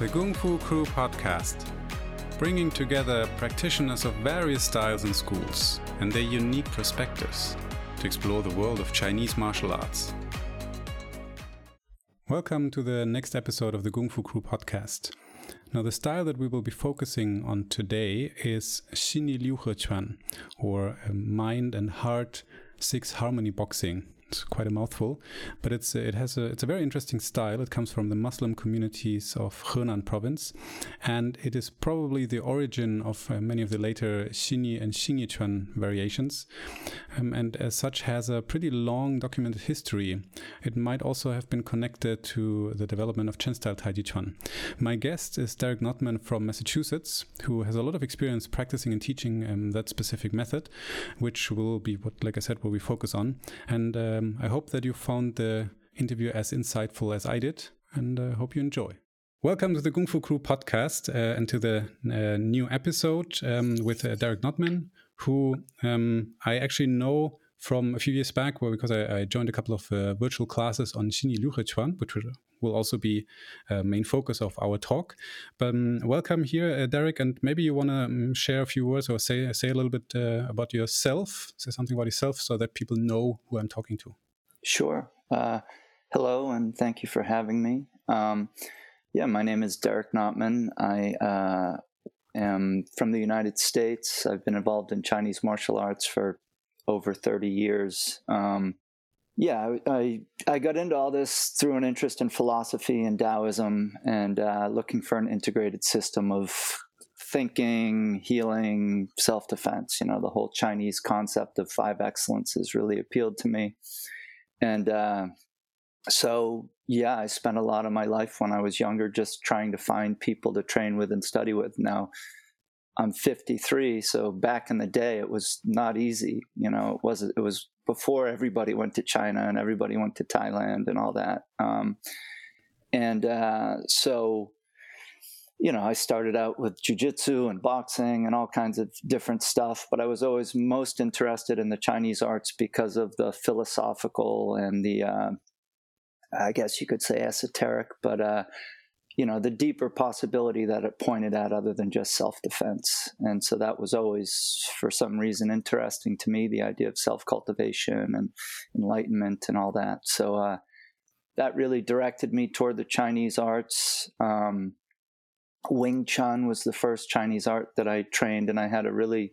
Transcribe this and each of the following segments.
the Gongfu Crew Podcast, bringing together practitioners of various styles and schools and their unique perspectives to explore the world of Chinese martial arts. Welcome to the next episode of the Gongfu Crew Podcast. Now, the style that we will be focusing on today is Xinyi Liuhequan, or mind and heart six harmony boxing. It's quite a mouthful, but it's a very interesting style. It comes from the Muslim communities of Henan province, and it is probably the origin of many of the later Xinyi and Xingyi Chuan variations, and as such has a pretty long documented history. It might also have been connected to the development of Chen style Taiji Chuan. My guest is Derek Notman from Massachusetts, who has a lot of experience practicing and teaching that specific method, which will be what, like I said, what we focus on. And I hope that you found the interview as insightful as I did, and I hope you enjoy. Welcome to the Gongfu Crew Podcast and to the new episode with Derek Notman, who I actually know from a few years back, well, because I joined a couple of virtual classes on Xinyi Liuhequan, which will also be a main focus of our talk. But welcome here, Derek, and maybe you want to share a few words or say a little bit about yourself, say something about yourself so that people know who I'm talking to. Sure. Hello, and thank you for having me. My name is Derek Notman. I am from the United States. I've been involved in Chinese martial arts for over 30 years. I got into all this through an interest in philosophy and Taoism and looking for an integrated system of thinking, healing, self-defense. You know, the whole Chinese concept of five excellences really appealed to me. And I spent a lot of my life when I was younger just trying to find people to train with and study with. Now, I'm 53, so back in the day, it was not easy. You know, it was before everybody went to China and everybody went to Thailand and all that. I started out with jiu-jitsu and boxing and all kinds of different stuff, but I was always most interested in the Chinese arts because of the philosophical and the, I guess you could say esoteric, but, the deeper possibility that it pointed at other than just self-defense. And so that was always, for some reason, interesting to me, the idea of self-cultivation and enlightenment and all that. So that really directed me toward the Chinese arts. Wing Chun was the first Chinese art that I trained, and I had a really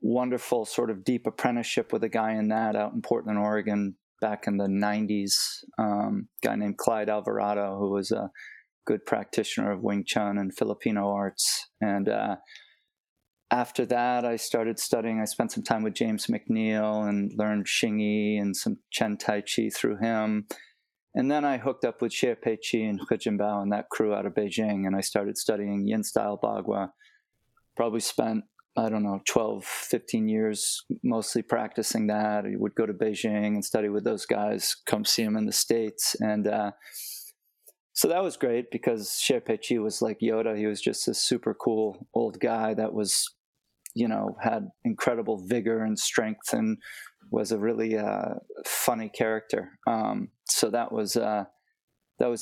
wonderful sort of deep apprenticeship with a guy in that out in Portland, Oregon, back in the 90s, a guy named Clyde Alvarado, who was a good practitioner of Wing Chun and Filipino arts. And after that, I spent some time with James McNeil and learned Xing Yi and some Chen Tai Chi through him. And then I hooked up with Xie Pei Qi and He Jinbao and that crew out of Beijing, and I started studying Yin style Bagua. Probably spent, 12, 15 years mostly practicing that. I would go to Beijing and study with those guys, come see them in the States. And so that was great because Xie Pei Qi was like Yoda. He was just this super cool old guy that was, had incredible vigor and strength and was a really funny character. So that was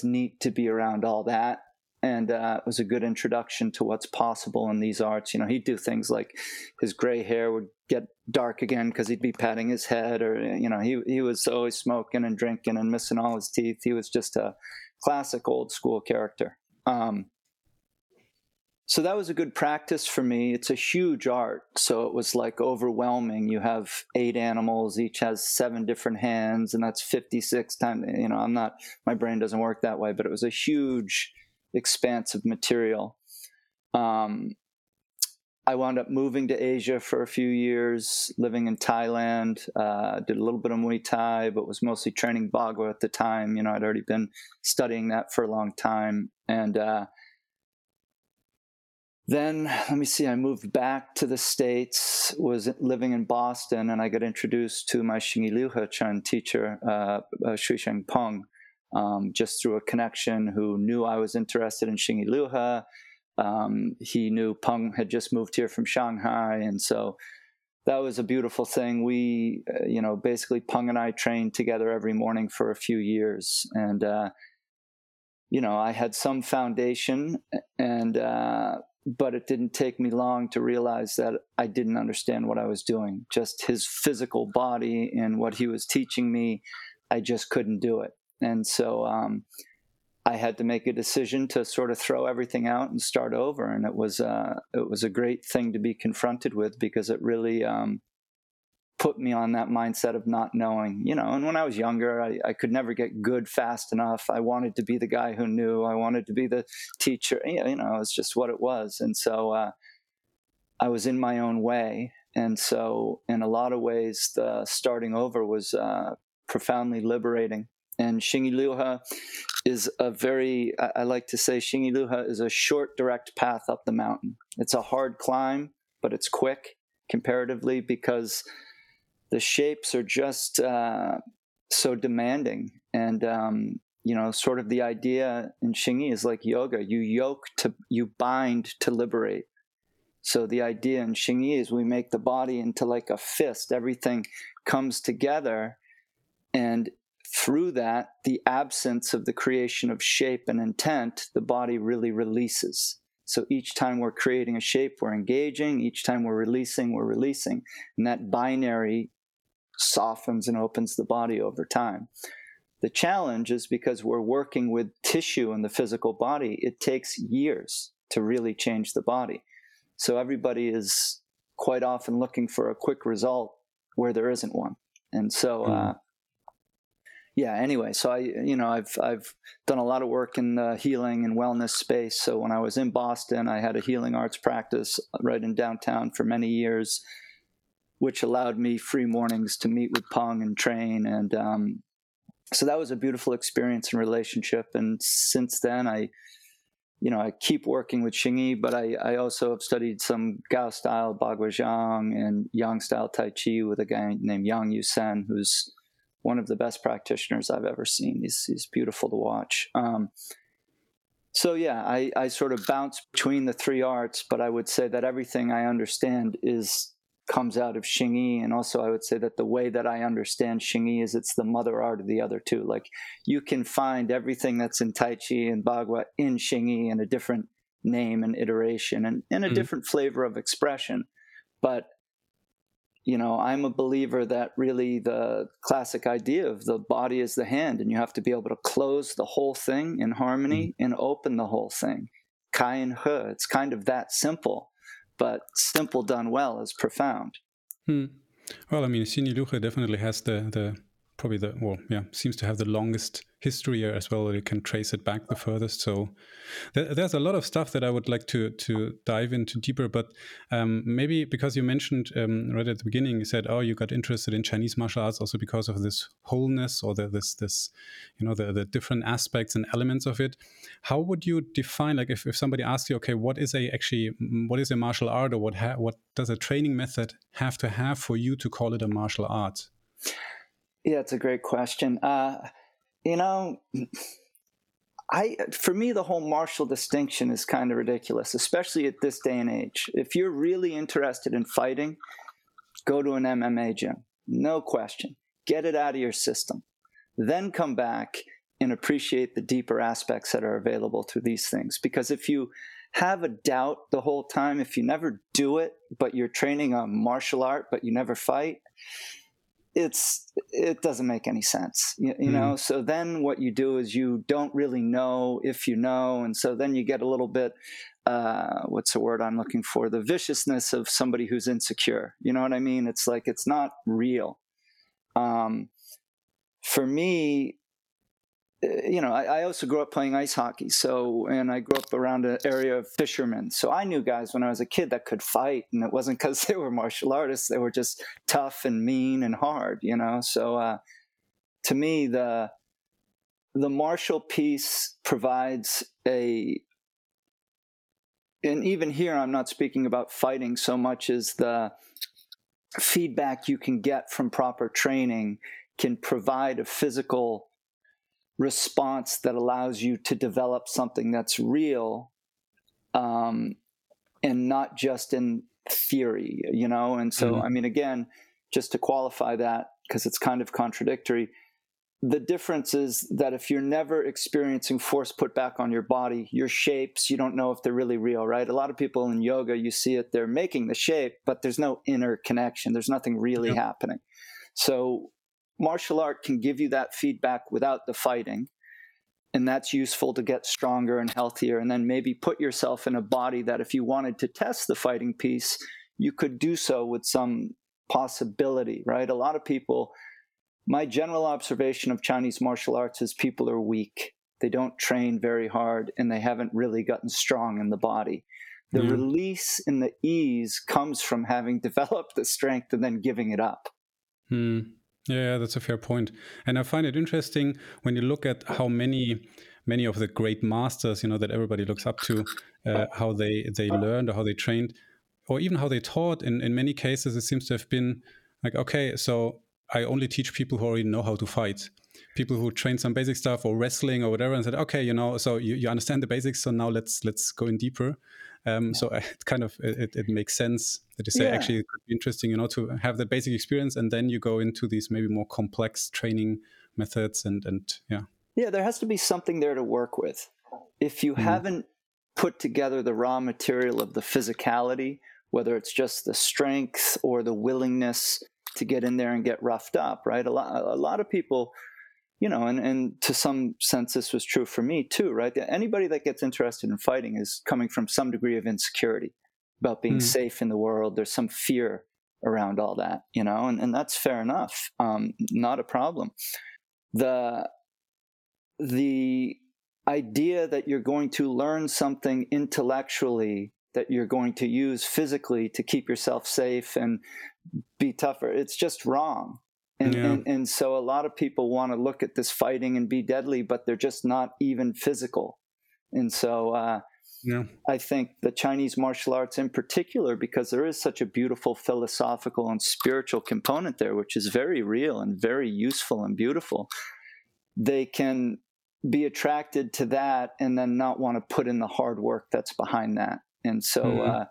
neat to be around all that. And it was a good introduction to what's possible in these arts. You know, he'd do things like his gray hair would get dark again because he'd be patting his head, or, he was always smoking and drinking and missing all his teeth. He was just a classic old school character. So that was a good practice for me. It's a huge art, so it was like overwhelming. You have 8 animals, each has 7 different hands, and that's 56 times, my brain doesn't work that way, but it was a huge expanse of material. I wound up moving to Asia for a few years, living in Thailand, did a little bit of Muay Thai, but was mostly training Bagua at the time. I'd already been studying that for a long time. And I moved back to the States, was living in Boston, and I got introduced to my Xinyi Liuhequan teacher, Shui Sheng Peng, just through a connection who knew I was interested in Xinyi Liuhe. He knew Peng had just moved here from Shanghai, and so that was a beautiful thing. We, basically Peng and I trained together every morning for a few years, and you know, I had some foundation, and but it didn't take me long to realize that I didn't understand what I was doing. Just his physical body and what he was teaching me, I just couldn't do it. And so I had to make a decision to sort of throw everything out and start over. And it was a great thing to be confronted with, because it really put me on that mindset of not knowing, you know. And when I was younger, I could never get good fast enough. I wanted to be the guy who knew. I wanted to be the teacher. You know, it's just what it was. And so I was in my own way. And so in a lot of ways, the starting over was profoundly liberating. And Xinyi Liuhe is a very, I like to say, Xinyi Liuhe is a short, direct path up the mountain. It's a hard climb, but it's quick comparatively, because the shapes are just so demanding. And, you know, sort of the idea in Xingyi is like yoga. You yoke to, you bind to liberate. So the idea in Xingyi is we make the body into like a fist. Everything comes together, and through that, the absence of the creation of shape and intent, the body really releases. So each time we're creating a shape, we're engaging. Each time we're releasing. And that binary softens and opens the body over time. The challenge is because we're working with tissue in the physical body, it takes years to really change the body. So everybody is quite often looking for a quick result where there isn't one. And so... yeah. Anyway, so I've done a lot of work in the healing and wellness space. So when I was in Boston, I had a healing arts practice right in downtown for many years, which allowed me free mornings to meet with Peng and train. And so that was a beautiful experience and relationship. And since then, I keep working with Xingyi, but I also have studied some Gao style Baguazhang and Yang style Tai Chi with a guy named Yang Yusen, who's one of the best practitioners I've ever seen. He's beautiful to watch. So yeah, I sort of bounce between the three arts, but I would say that everything I understand comes out of Xingyi. And also I would say that the way that I understand Xingyi is it's the mother art of the other two. Like, you can find everything that's in Tai Chi and Bagua in Xingyi in a different name and iteration and in a different flavor of expression. But you know, I'm a believer that really the classic idea of the body is the hand, and you have to be able to close the whole thing in harmony and open the whole thing. Kai and He, it's kind of that simple, but simple done well is profound. Well, I mean, Xinyi Liuhe definitely has seems to have the longest history as well. You can trace it back the furthest. So there's a lot of stuff that I would like to dive into deeper, but maybe because you mentioned right at the beginning, you said, oh, you got interested in Chinese martial arts also because of this wholeness or the different aspects and elements of it. How would you define, like, if somebody asks you, okay, what is a martial art, or what does a training method have to have for you to call it a martial art? Yeah, it's a great question. You know, for me, the whole martial distinction is kind of ridiculous, especially at this day and age. If you're really interested in fighting, go to an MMA gym, no question. Get it out of your system. Then come back and appreciate the deeper aspects that are available through these things. Because if you have a doubt the whole time, if you never do it, but you're training a martial art, but you never fight, it doesn't make any sense, you know? So then what you do is you don't really know if you know. And so then you get a little bit, what's the word I'm looking for? The viciousness of somebody who's insecure. You know what I mean? It's like, it's not real. For me, you know, I also grew up playing ice hockey. And I grew up around an area of fishermen. So I knew guys when I was a kid that could fight, and it wasn't because they were martial artists. They were just tough and mean and hard, you know? So to me, the martial piece provides and even here, I'm not speaking about fighting so much as the feedback you can get from proper training can provide a physical response that allows you to develop something that's real, and not just in theory, you know? And so, I mean, again, just to qualify that, because it's kind of contradictory, The difference is that if you're never experiencing force put back on your body, your shapes, you don't know if they're really real, right? A lot of people in yoga, you see it, they're making the shape, but there's no inner connection. There's nothing really happening. So martial art can give you that feedback without the fighting. And that's useful to get stronger and healthier. And then maybe put yourself in a body that if you wanted to test the fighting piece, you could do so with some possibility, right? A lot of people... My general observation of Chinese martial arts is people are weak. They don't train very hard, and they haven't really gotten strong in the body. The release and the ease comes from having developed the strength and then giving it up. Yeah, that's a fair point. And I find it interesting when you look at how many of the great masters, you know, that everybody looks up to, how they learned or how they trained, or even how they taught. In many cases, it seems to have been like, okay, so I only teach people who already know how to fight, people who train some basic stuff or wrestling or whatever, and said, okay, you know, so you understand the basics, so now let's go in deeper. So it kind of, it makes sense that you say, actually, it could be interesting, you know, to have that basic experience, and then you go into these maybe more complex training methods and. Yeah, there has to be something there to work with. If you haven't put together the raw material of the physicality, whether it's just the strength or the willingness to get in there and get roughed up, right? A lot of people, you know, and to some sense this was true for me too, right? Anybody that gets interested in fighting is coming from some degree of insecurity about being safe in the world. There's some fear around all that, you know, and that's fair enough. Not a problem. The idea that you're going to learn something intellectually that you're going to use physically to keep yourself safe and be tougher, it's just wrong. And so a lot of people want to look at this fighting and be deadly, but they're just not even physical. And so I think the Chinese martial arts in particular, because there is such a beautiful philosophical and spiritual component there, which is very real and very useful and beautiful, they can be attracted to that and then not want to put in the hard work that's behind that. And so,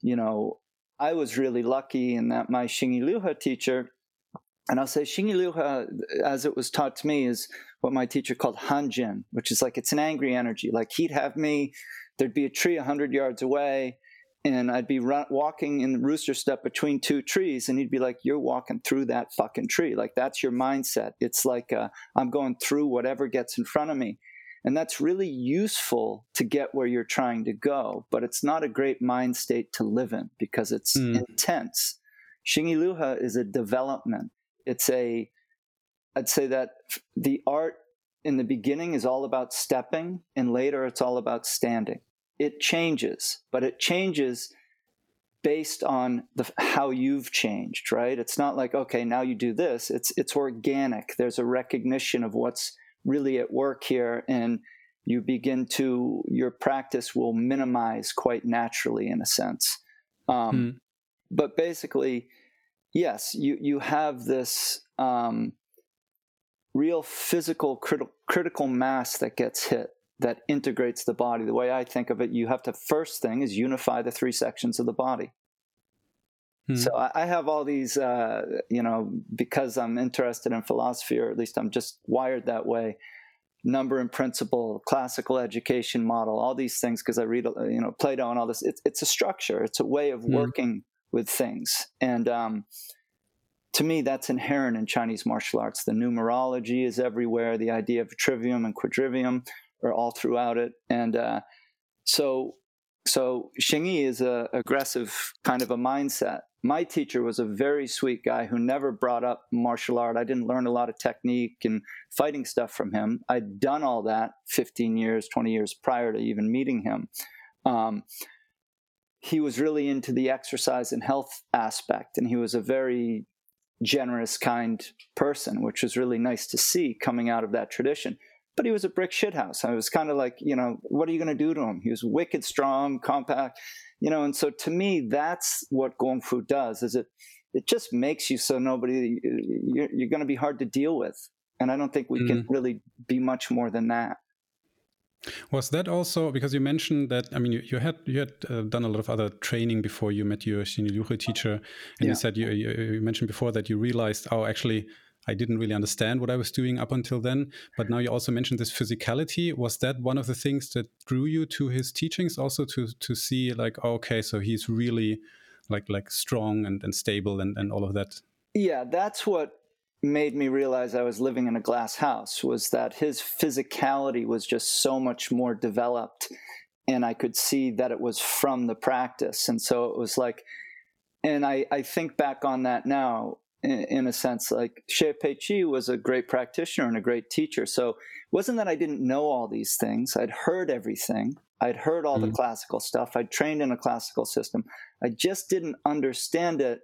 you know, I was really lucky in that my Xinyi Liuhe teacher, and I'll say Xinyi Liuhe, as it was taught to me, is what my teacher called Hanjin, which is like, it's an angry energy. Like he'd have me, there'd be a tree 100 yards away, and I'd be walking in the rooster step between two trees, and he'd be like, you're walking through that fucking tree. Like that's your mindset. It's like, I'm going through whatever gets in front of me. And that's really useful to get where you're trying to go, but it's not a great mind state to live in because it's intense. Xinyi Liuhe is a development. I'd say that the art in the beginning is all about stepping, and later it's all about standing. It changes, but it changes based on how you've changed, right? It's not like, okay, now you do this. It's organic. There's a recognition of what's really at work here, and you begin to, your practice will minimize quite naturally in a sense. But basically, yes, you have this real physical critical mass that gets hit, that integrates the body. The way I think of it, you have to, first thing is unify the three sections of the body. So I have all these, you know, because I'm interested in philosophy, or at least I'm just wired that way, number and principle, classical education model, all these things, because I read, you know, Plato and all this. It's a structure. It's a way of working with things. And to me, that's inherent in Chinese martial arts. The numerology is everywhere. The idea of trivium and quadrivium are all throughout it. And so Xingyi is an aggressive kind of a mindset. My teacher was a very sweet guy who never brought up martial art. I didn't learn a lot of technique and fighting stuff from him. I'd done all that 15 years, 20 years prior to even meeting him. He was really into the exercise and health aspect, and he was a very generous, kind person, which was really nice to see coming out of that tradition. But he was a brick shithouse. I was kind of like, you know, what are you going to do to him? He was wicked strong, compact. You know, and so to me, that's what Kung Fu does, is it just makes you so nobody, you're going to be hard to deal with. And I don't think we can really be much more than that. Was that also, because you mentioned that, I mean, you had done a lot of other training before you met your Xinyi Liuhe teacher, and you said, you mentioned before that you realized, oh, actually, I didn't really understand what I was doing up until then. But now you also mentioned this physicality. Was that one of the things that drew you to his teachings also, to see like, oh, okay, so he's really like strong and stable and all of that? Yeah, that's what made me realize I was living in a glass house, was that his physicality was just so much more developed, and I could see that it was from the practice. And so it was like, and I think back on that now, in a sense, like Xie Pei Qi was a great practitioner and a great teacher. So it wasn't that I didn't know all these things. I'd heard everything. I'd heard all the classical stuff. I'd trained in a classical system. I just didn't understand it,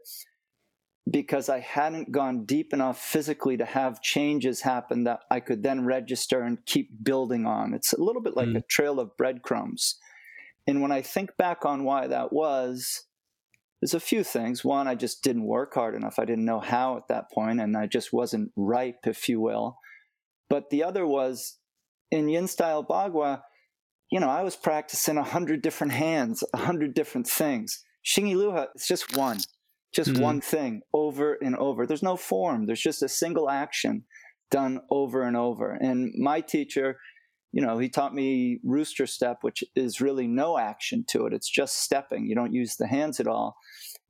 because I hadn't gone deep enough physically to have changes happen that I could then register and keep building on. It's a little bit like a trail of breadcrumbs. And when I think back on why that was, there's a few things. One, I just didn't work hard enough. I didn't know how at that point, and I just wasn't ripe, if you will. But the other was, in Yin style Bagua, you know, I was practicing 100 different hands, 100 different things. Xinyi Liuhequan, it's just one. Just one thing over and over. There's no form. There's just a single action done over and over. And my teacher, you know, he taught me rooster step, which is really no action to it. It's just stepping. You don't use the hands at all.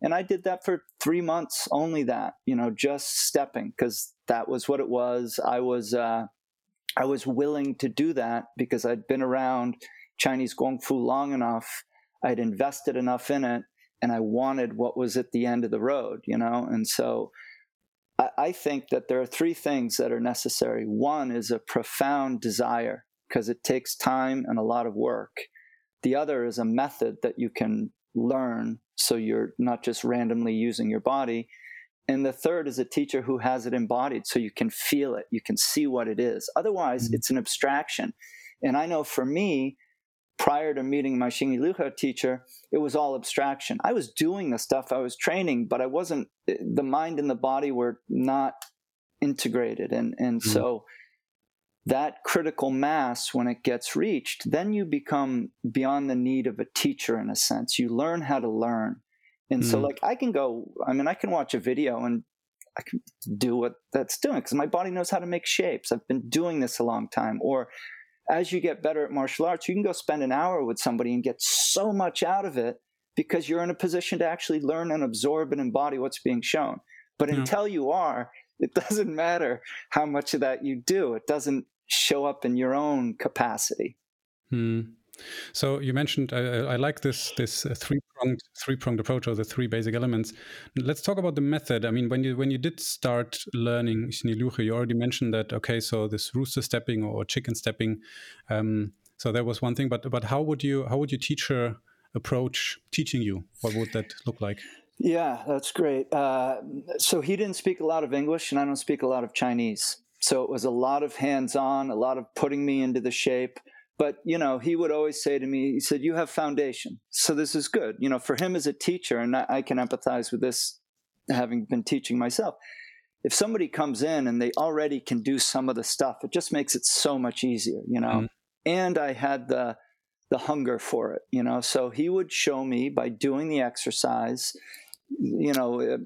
And I did that for 3 months, only that, you know, just stepping, because that was what it was. I was willing to do that because I'd been around Chinese Kung Fu long enough. I'd invested enough in it. And I wanted what was at the end of the road, you know? And so I think that there are three things that are necessary. One is a profound desire, because it takes time and a lot of work. The other is a method that you can learn, so you're not just randomly using your body. And the third is a teacher who has it embodied, so you can feel it, you can see what it is. Otherwise, it's an abstraction. And I know for me, prior to meeting my Xinyi Liuhequan teacher, it was all abstraction. I was doing the stuff, I was training, but I wasn't, the mind and the body were not integrated. And so that critical mass, when it gets reached, then you become beyond the need of a teacher in a sense. You learn how to learn. And so like I can watch a video and I can do what that's doing because my body knows how to make shapes. I've been doing this a long time. Or as you get better at martial arts, you can go spend an hour with somebody and get so much out of it because you're in a position to actually learn and absorb and embody what's being shown. But until you are, it doesn't matter how much of that you do. It doesn't show up in your own capacity. So you mentioned, I like this three-pronged approach, or the three basic elements. Let's talk about the method. I mean, when you did start learning Xinyi Liuhequan, you already mentioned that, okay, so this rooster stepping or chicken stepping, so that was one thing, but how would your teacher approach teaching you? What would that look like? Yeah, that's great. So he didn't speak a lot of English, and I don't speak a lot of Chinese. So it was a lot of hands-on, a lot of putting me into the shape. But, you know, he would always say to me, he said, you have foundation. So this is good. You know, for him as a teacher, and I can empathize with this, having been teaching myself, if somebody comes in and they already can do some of the stuff, it just makes it so much easier, you know. And I had the hunger for it, you know. So he would show me by doing the exercise, you know,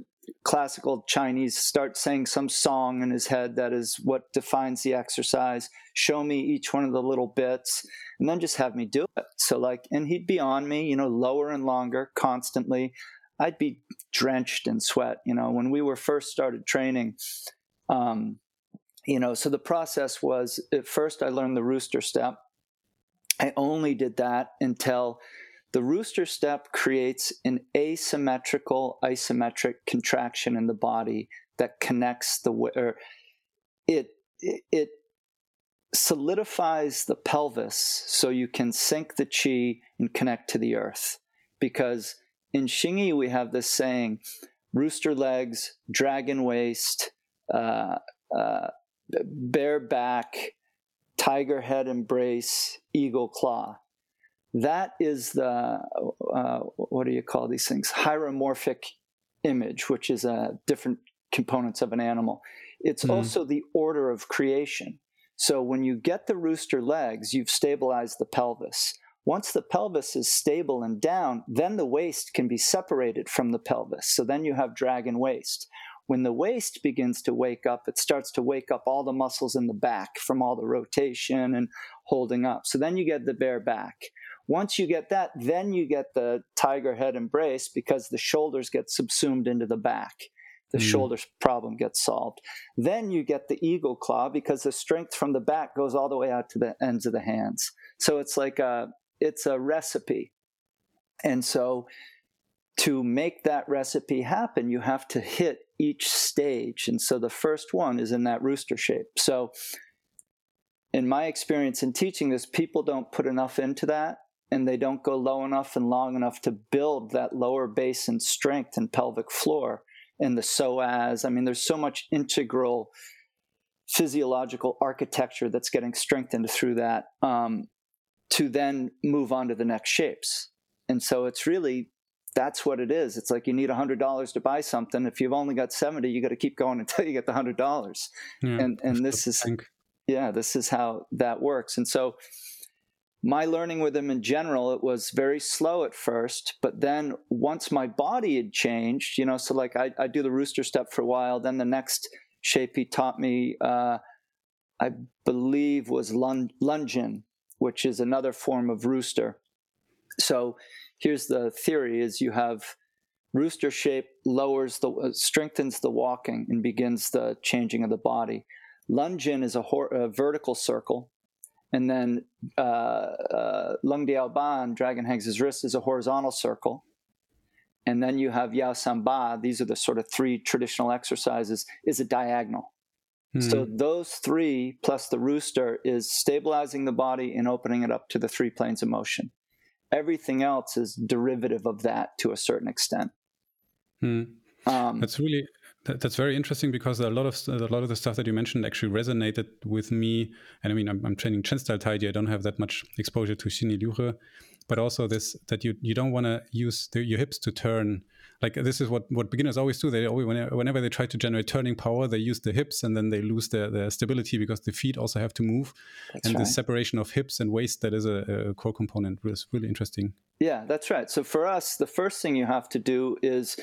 classical Chinese, start saying some song in his head that is what defines the exercise, show me each one of the little bits, and then just have me do it. So like, and he'd be on me, you know, lower and longer constantly. I'd be drenched in sweat, you know, when we were first started training, you know, so the process was, at first I learned the rooster step. I only did that until the rooster step creates an asymmetrical, isometric contraction in the body that connects the, or it solidifies the pelvis so you can sink the chi and connect to the earth. Because in Xingyi, we have this saying, rooster legs, dragon waist, bare back, tiger head embrace, eagle claw. That is the, what do you call these things? Hieromorphic image, which is different components of an animal. It's also the order of creation. So when you get the rooster legs, you've stabilized the pelvis. Once the pelvis is stable and down, then the waist can be separated from the pelvis. So then you have dragon waist. When the waist begins to wake up, it starts to wake up all the muscles in the back from all the rotation and holding up. So then you get the bare back. Once you get that, then you get the tiger head embrace, because the shoulders get subsumed into the back. The shoulders problem gets solved. Then you get the eagle claw, because the strength from the back goes all the way out to the ends of the hands. So it's like a recipe. And so to make that recipe happen, you have to hit each stage. And so the first one is in that rooster shape. So in my experience in teaching this, people don't put enough into that, and they don't go low enough and long enough to build that lower base and strength and pelvic floor and the psoas. I mean, there's so much integral physiological architecture that's getting strengthened through that to then move on to the next shapes. And so it's really, that's what it is. It's like you need $100 to buy something. If you've only got 70, you got to keep going until you get the $100. Yeah, and this is, this is how that works. And so my learning with him in general, it was very slow at first, but then once my body had changed, so like I do the rooster step for a while. Then the next shape he taught me, I believe was Lunjin, which is another form of rooster. So here's the theory: is you have rooster shape strengthens the walking and begins the changing of the body. Lunjin is a vertical circle, and then Lung Diao Ban, dragon hangs his wrist, is a horizontal circle, and then you have Yao San Ba. These are the sort of three traditional exercises. Is a diagonal. So those three plus the rooster is stabilizing the body and opening it up to the three planes of motion. Everything else is derivative of that to a certain extent. That's very interesting, because a lot of the stuff that you mentioned actually resonated with me. And I mean, I'm training Chen style Taiji. I don't have that much exposure to Xinyi Liuhe, but also this, that you don't want to use your hips to turn. Like, this is what beginners always do. They always, whenever they try to generate turning power, they use the hips, and then they lose their stability, because the feet also have to move. That's and right. The separation of hips and waist, that is a core component. It's really interesting. Yeah, that's right. So for us, the first thing you have to do is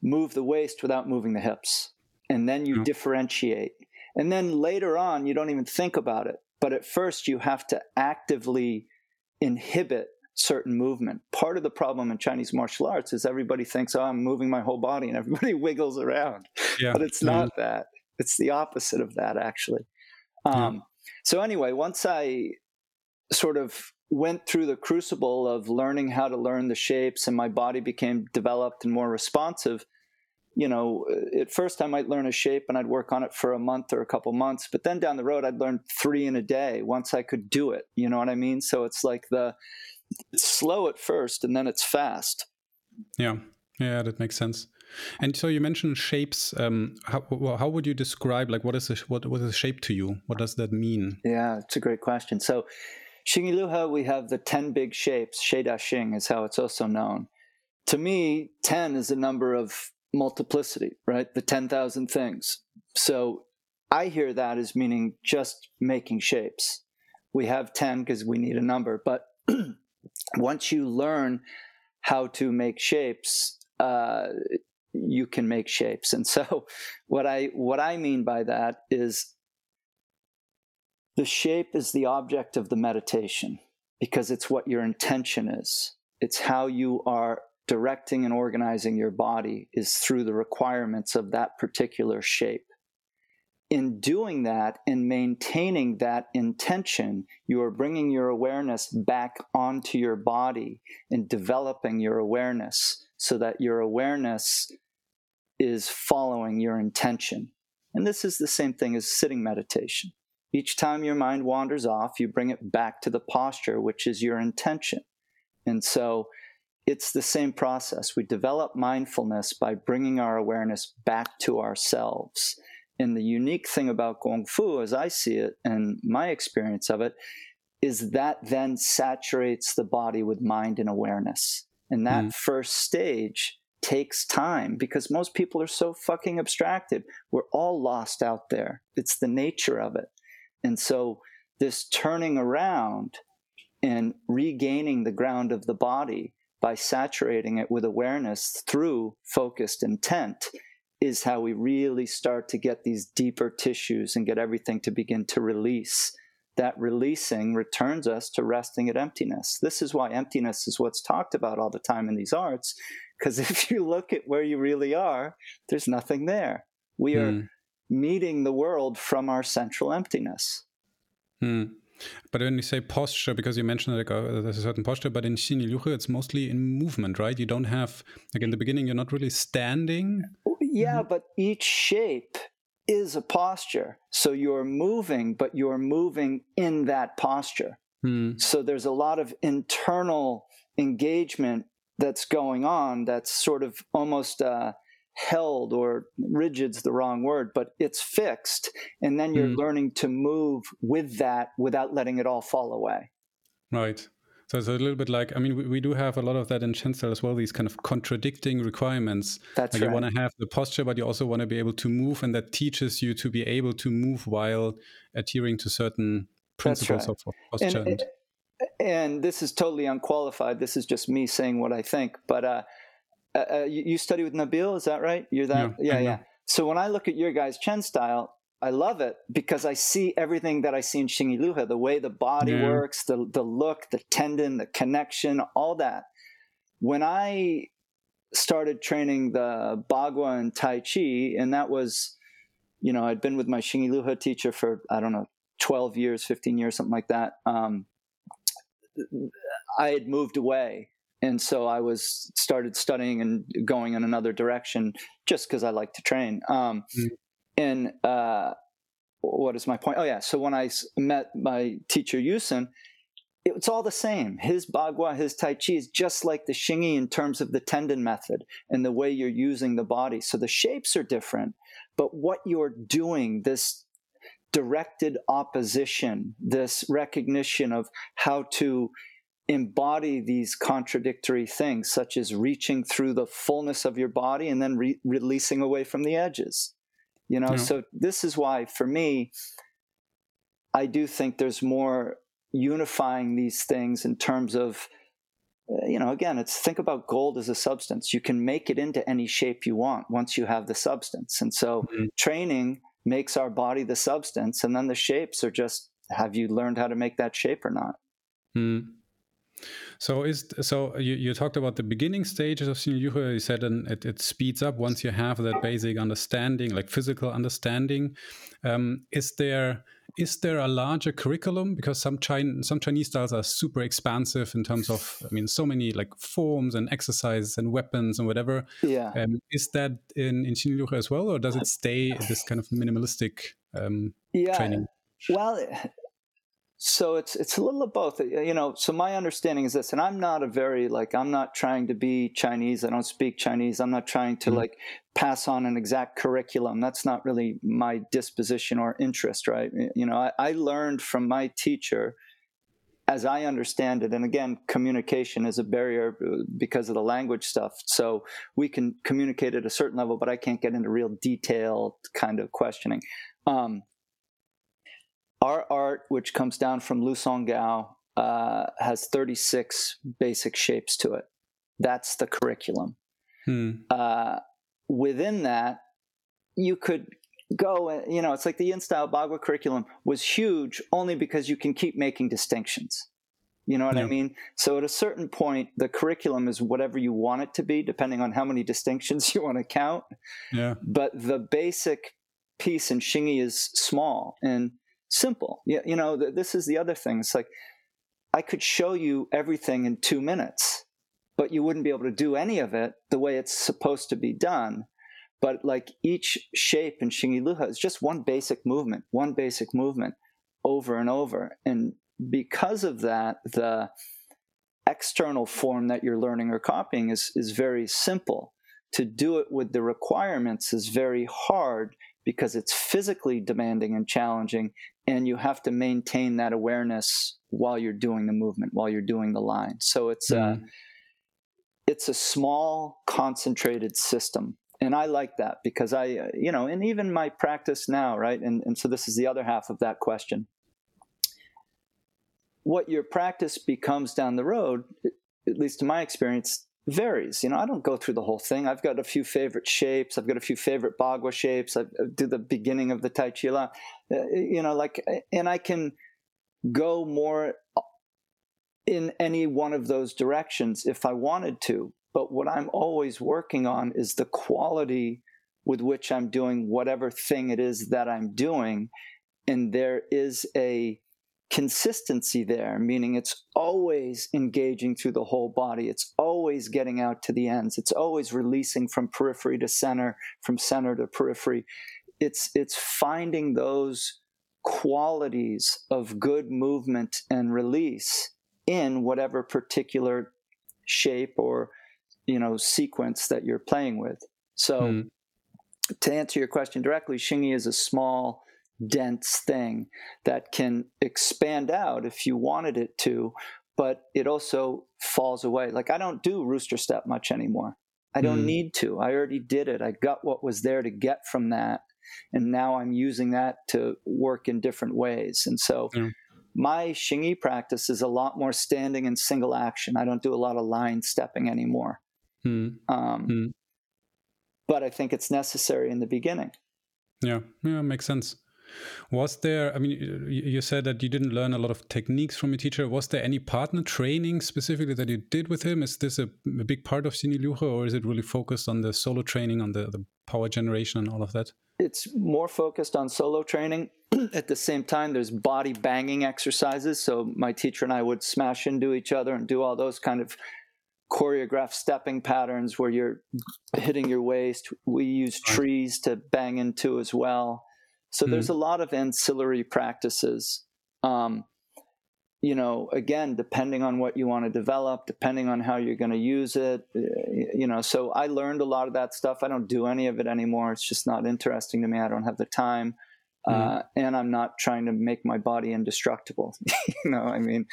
move the waist without moving the hips. And then you differentiate. And then later on, you don't even think about it. But at first, you have to actively inhibit certain movement. Part of the problem in Chinese martial arts is everybody thinks, I'm moving my whole body, and everybody wiggles around. Yeah. But it's not that. It's the opposite of that, actually. So anyway, once I sort of went through the crucible of learning how to learn the shapes, and my body became developed and more responsive, at first I might learn a shape and I'd work on it for a month or a couple months, but then down the road I'd learn three in a day once I could do it. You know what I mean? So it's like it's slow at first, and then it's fast. Yeah, that makes sense. And so you mentioned shapes. How would you describe, like, what is a shape to you? What does that mean? Yeah, it's a great question. So Xinyi Liuhe, we have the 10 big shapes. Shi Da Xing is how it's also known. To me, 10 is a number of multiplicity, right? The 10,000 things. So I hear that as meaning just making shapes. We have 10 because we need a number, but once you learn how to make shapes, you can make shapes. And so what I mean by that is the shape is the object of the meditation, because it's what your intention is. It's how you are directing and organizing your body is through the requirements of that particular shape. In doing that and maintaining that intention, you are bringing your awareness back onto your body and developing your awareness so that your awareness is following your intention. And this is the same thing as sitting meditation. Each time your mind wanders off, you bring it back to the posture, which is your intention. And so it's the same process. We develop mindfulness by bringing our awareness back to ourselves. And the unique thing about Kung Fu, as I see it and my experience of it, is that then saturates the body with mind and awareness. And that first stage takes time, because most people are so fucking abstracted. We're all lost out there. It's the nature of it. And so this turning around and regaining the ground of the body by saturating it with awareness through focused intent is how we really start to get these deeper tissues and get everything to begin to release. That releasing returns us to resting at emptiness. This is why emptiness is what's talked about all the time in these arts, because if you look at where you really are, there's nothing there. We are meeting the world from our central emptiness. But when you say posture, because you mentioned like there's a certain posture, but in Xinyi Liuhe, it's mostly in movement, right? You don't have, like in the beginning, you're not really standing. Yeah, but each shape is a posture. So you're moving, but you're moving in that posture. So there's a lot of internal engagement that's going on that's sort of almost held, or rigid's the wrong word, but it's fixed. And then you're learning to move with that without letting it all fall away. Right. So it's a little bit like, I mean, we do have a lot of that in Chen style as well, these kind of contradicting requirements. That's like right. You want to have the posture, but you also want to be able to move, and that teaches you to be able to move while adhering to certain principles of posture. And this is totally unqualified. This is just me saying what I think. But you study with Nabil, is that right? You're that? Yeah. So when I look at your guys' Chen style, I love it because I see everything that I see in Xinyi Liuhe, the way the body works, the look, the tendon, the connection, all that. When I started training the Bagua and Tai Chi, and that was, you know, I'd been with my Xinyi Liuhe teacher for, I don't know, 12 years, 15 years, something like that. I had moved away. And so I was started studying and going in another direction just because I like to train. And what is my point? Oh, yeah. So when I met my teacher, Yusen, it's all the same. His Bagua, his Tai Chi is just like the Xingyi in terms of the tendon method and the way you're using the body. So the shapes are different, but what you're doing, this directed opposition, this recognition of how to embody these contradictory things, such as reaching through the fullness of your body and then releasing away from the edges. You know, so this is why, for me, I do think there's more unifying these things in terms of, you know, again, it's think about gold as a substance. You can make it into any shape you want once you have the substance. And so training makes our body the substance, and then the shapes are just, have you learned how to make that shape or not? So you talked about the beginning stages of Xinyi Liuhe. You said it speeds up once you have that basic understanding, like physical understanding. Is there a larger curriculum? Because some Chinese styles are super expansive in terms of, I mean, so many like forms and exercises and weapons and whatever. Yeah. Is that in Xinyi Liuhe as well, or does it stay this kind of minimalistic training? Well. So it's a little of both, you know. So my understanding is this, and I'm not trying to be Chinese. I don't speak Chinese. I'm not trying to like pass on an exact curriculum. That's not really my disposition or interest, right? You know, I learned from my teacher as I understand it. And again, communication is a barrier because of the language stuff. So we can communicate at a certain level, but I can't get into real detailed kind of questioning. Our art, which comes down from Lu Songgao, has 36 basic shapes to it. That's the curriculum. Within that, you could go, you know, it's like the Yin style Bagua curriculum was huge only because you can keep making distinctions. You know what I mean? So at a certain point, the curriculum is whatever you want it to be, depending on how many distinctions you want to count. Yeah. But the basic piece in Xingyi is small and simple. You know, this is the other thing. It's like, I could show you everything in 2 minutes, but you wouldn't be able to do any of it the way it's supposed to be done. But like each shape in Xingyi Liuhe is just one basic movement over and over. And because of that, the external form that you're learning or copying is very simple. To do it with the requirements is very hard, because it's physically demanding and challenging, and you have to maintain that awareness while you're doing the movement, while you're doing the line. So it's a small, concentrated system. And I like that because I, you know, and even my practice now, right? And so this is the other half of that question. What your practice becomes down the road, at least to my experience, varies. You know, I don't go through the whole thing. I've got a few favorite shapes. I've got a few favorite Bagua shapes. I do the beginning of the Tai Chi La. You know, like, and I can go more in any one of those directions if I wanted to. But what I'm always working on is the quality with which I'm doing whatever thing it is that I'm doing. And there is a consistency there, meaning it's always engaging through the whole body. It's always getting out to the ends. It's always releasing from periphery to center, from center to periphery. It's finding those qualities of good movement and release in whatever particular shape or, you know, sequence that you're playing with. So to answer your question directly, Xingyi is a small, dense thing that can expand out if you wanted it to, but it also falls away. Like, I don't do rooster step much anymore. I don't need to. I already did it. I got what was there to get from that. And now I'm using that to work in different ways. And so my Xingyi practice is a lot more standing and single action. I don't do a lot of line stepping anymore. But I think it's necessary in the beginning. Yeah, makes sense. Was there, I mean, you said that you didn't learn a lot of techniques from your teacher. Was there any partner training specifically that you did with him? Is this a big part of Xinyi Liuhe, or is it really focused on the solo training, on the power generation and all of that? It's more focused on solo training. At the same time, there's body banging exercises. So my teacher and I would smash into each other and do all those kind of choreographed stepping patterns where you're hitting your waist. We use trees to bang into as well. So there's a lot of ancillary practices, you know, again, depending on what you want to develop, depending on how you're going to use it, you know. So I learned a lot of that stuff. I don't do any of it anymore. It's just not interesting to me. I don't have the time. And I'm not trying to make my body indestructible. You know, I mean,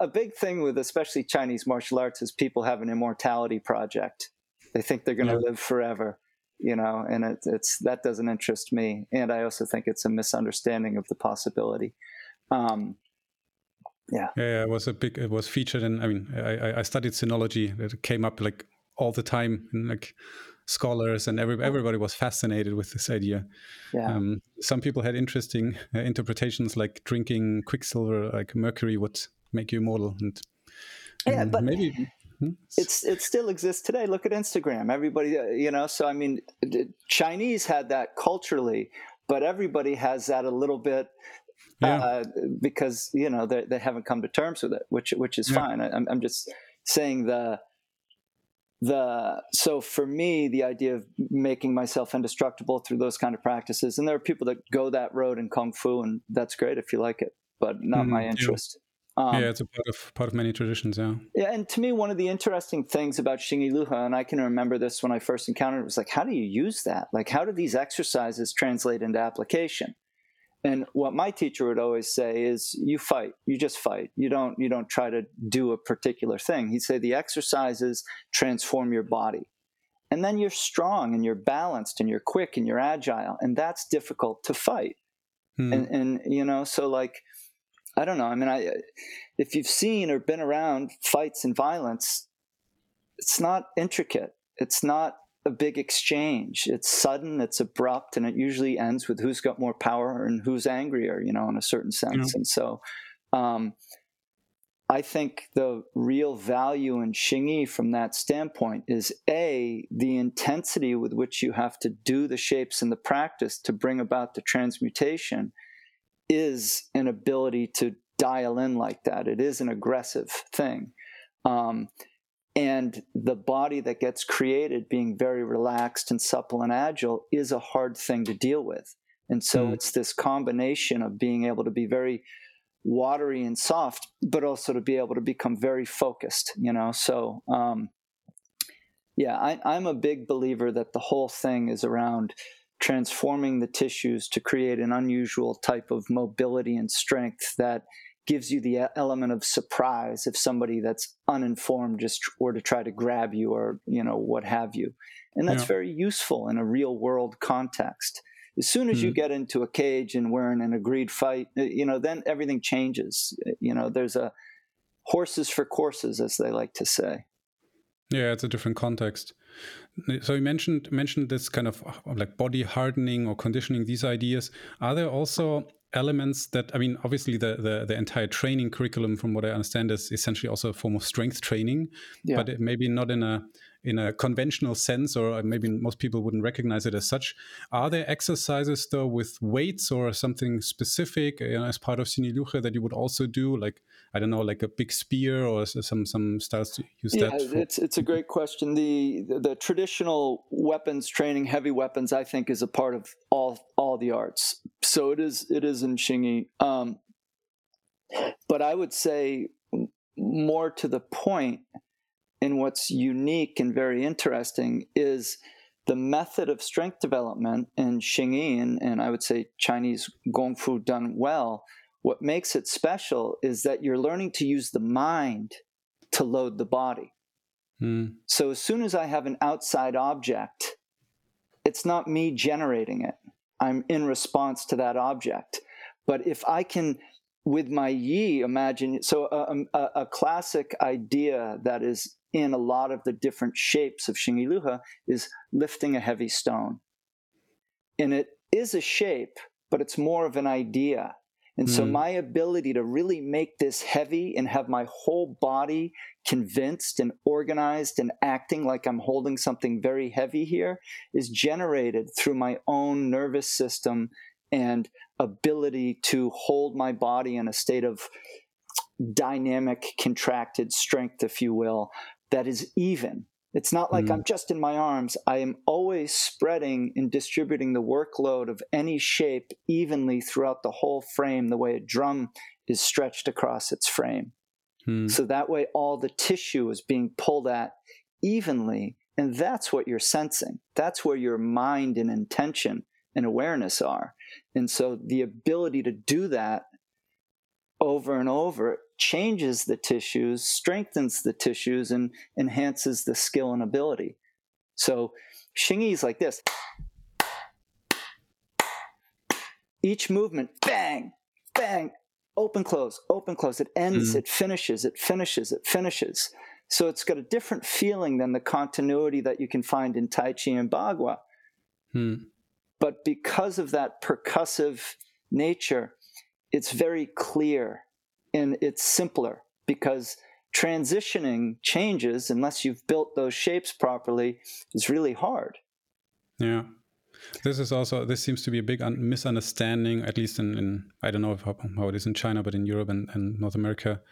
a big thing with especially Chinese martial arts is people have an immortality project. They think they're going to live forever. You know, and it's that doesn't interest me. And I also think it's a misunderstanding of the possibility. It was featured in, I mean, I studied sinology. It came up like all the time, and like scholars and everybody was fascinated with this idea. Some people had interesting interpretations, like drinking quicksilver, like mercury would make you immortal. And but maybe... It still exists today. Look at Instagram. Everybody, you know, so I mean, Chinese had that culturally, but everybody has that a little bit because, you know, they haven't come to terms with it, which is fine. I'm just saying so for me, the idea of making myself indestructible through those kind of practices, and there are people that go that road in Kung Fu, and that's great if you like it, but not my interest. It's a part of many traditions, and to me, one of the interesting things about Xingyi Liuhe, and I can remember this when I first encountered it, was like, how do you use that? Like, how do these exercises translate into application? And what my teacher would always say is, you fight, you just fight. You don't try to do a particular thing. He'd say the exercises transform your body. And then you're strong and you're balanced and you're quick and you're agile. And that's difficult to fight. And you know, so like, I don't know. I mean, if you've seen or been around fights and violence, it's not intricate. It's not a big exchange. It's sudden, it's abrupt, and it usually ends with who's got more power and who's angrier, you know, in a certain sense. And so I think the real value in Xingyi from that standpoint is, A, the intensity with which you have to do the shapes and the practice to bring about the transmutation is an ability to dial in like that. It is an aggressive thing. And the body that gets created being very relaxed and supple and agile is a hard thing to deal with. And so it's this combination of being able to be very watery and soft, but also to be able to become very focused, you know? So, I'm a big believer that the whole thing is around transforming the tissues to create an unusual type of mobility and strength that gives you the element of surprise if somebody that's uninformed just were to try to grab you or, you know, what have you. And that's very useful in a real world context. As soon as you get into a cage and we're in an agreed fight, you know, then everything changes. You know, there's a horses for courses, as they like to say. Yeah, it's a different context. So you mentioned this kind of like body hardening or conditioning, these ideas. Are there also elements that, I mean, obviously the entire training curriculum, from what I understand, is essentially also a form of strength training, but it maybe not in a conventional sense, or maybe most people wouldn't recognize it as such. Are there exercises though with weights or something specific, as part of Xinyi Liuhe that you would also do? Like, I don't know, like a big spear or some styles to use that? Yeah, it's a great question. The traditional weapons training, heavy weapons, I think is a part of all the arts. So it is in Xingyi. But I would say more to the point, and what's unique and very interesting is the method of strength development in Xingyi, and I would say Chinese Gongfu done well. What makes it special is that you're learning to use the mind to load the body. Mm. So as soon as I have an outside object, it's not me generating it. I'm in response to that object. But if I can, with my yi, imagine, so a classic idea that is in a lot of the different shapes of Xingyi Liuhe is lifting a heavy stone. And it is a shape, but it's more of an idea. And so my ability to really make this heavy and have my whole body convinced and organized and acting like I'm holding something very heavy here is generated through my own nervous system and ability to hold my body in a state of dynamic, contracted strength, if you will, that is even. It's not like I'm just in my arms. I am always spreading and distributing the workload of any shape evenly throughout the whole frame, the way a drum is stretched across its frame. So that way all the tissue is being pulled at evenly, and that's what you're sensing. That's where your mind and intention and awareness are. And so the ability to do that over and over changes the tissues, strengthens the tissues, and enhances the skill and ability. So Xingyi is like this. Each movement, bang, bang, open, close, open, close. It ends, it finishes, it finishes, it finishes. So it's got a different feeling than the continuity that you can find in Tai Chi and Bagua. But because of that percussive nature, it's very clear and it's simpler, because transitioning changes, unless you've built those shapes properly, is really hard. Yeah. This seems to be a big misunderstanding, at least in I don't know how it is in China, but in Europe and North America.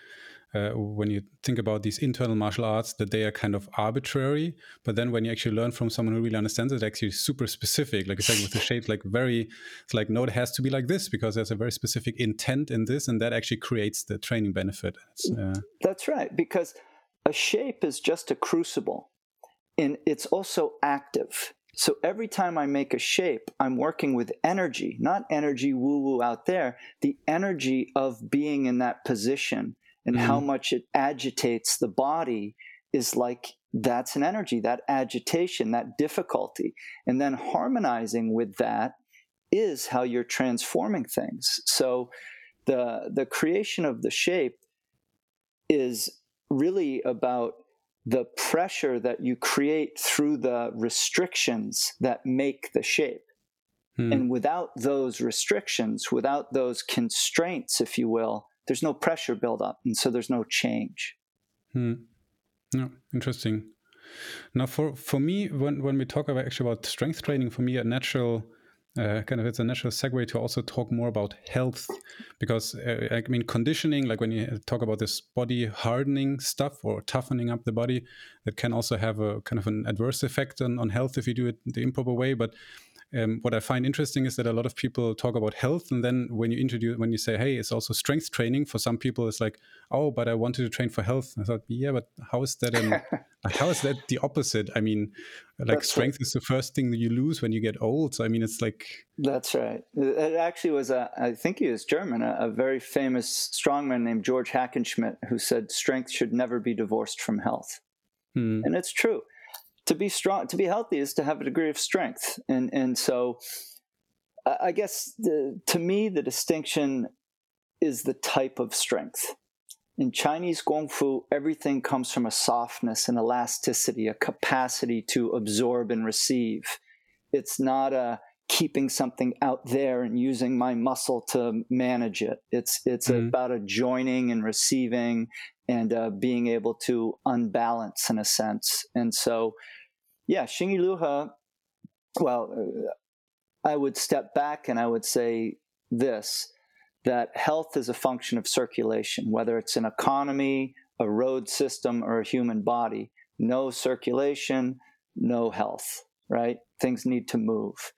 When you think about these internal martial arts, that they are kind of arbitrary, but then when you actually learn from someone who really understands it, it's actually super specific. Like I said, with the shape, like very, it's like, no, it has to be like this because there's a very specific intent in this, and that actually creates the training benefit. That's right, because a shape is just a crucible, and it's also active. So every time I make a shape, I'm working with energy, not energy woo-woo out there, the energy of being in that position. And how much it agitates the body is like, that's an energy, that agitation, that difficulty. And then harmonizing with that is how you're transforming things. So the creation of the shape is really about the pressure that you create through the restrictions that make the shape. And without those restrictions, without those constraints, if you will, there's no pressure buildup, and so there's no change. No, interesting. Now, for me, when we talk about strength training, for me, it's a natural segue to also talk more about health, because conditioning, like when you talk about this body hardening stuff or toughening up the body, that can also have a kind of an adverse effect on health if you do it the improper way. But what I find interesting is that a lot of people talk about health, and then when you say, hey, it's also strength training, for some people it's like, oh, but I wanted to train for health. And I thought, yeah, but how is that the opposite? I mean, like, that's strength is the first thing that you lose when you get old. So, I mean, it's like... That's right. It actually was, I think he was German, a very famous strongman named George Hackenschmidt, who said strength should never be divorced from health. And it's true. To be strong, to be healthy, is to have a degree of strength. And so I guess to me, the distinction is the type of strength. In Chinese Kung Fu, everything comes from a softness, an elasticity, a capacity to absorb and receive. It's not a keeping something out there and using my muscle to manage it. It's about a joining and receiving and being able to unbalance in a sense. And so, yeah, Xinyi Liuhe, well, I would step back and I would say this, that health is a function of circulation, whether it's an economy, a road system, or a human body. No circulation, no health, right? Things need to move.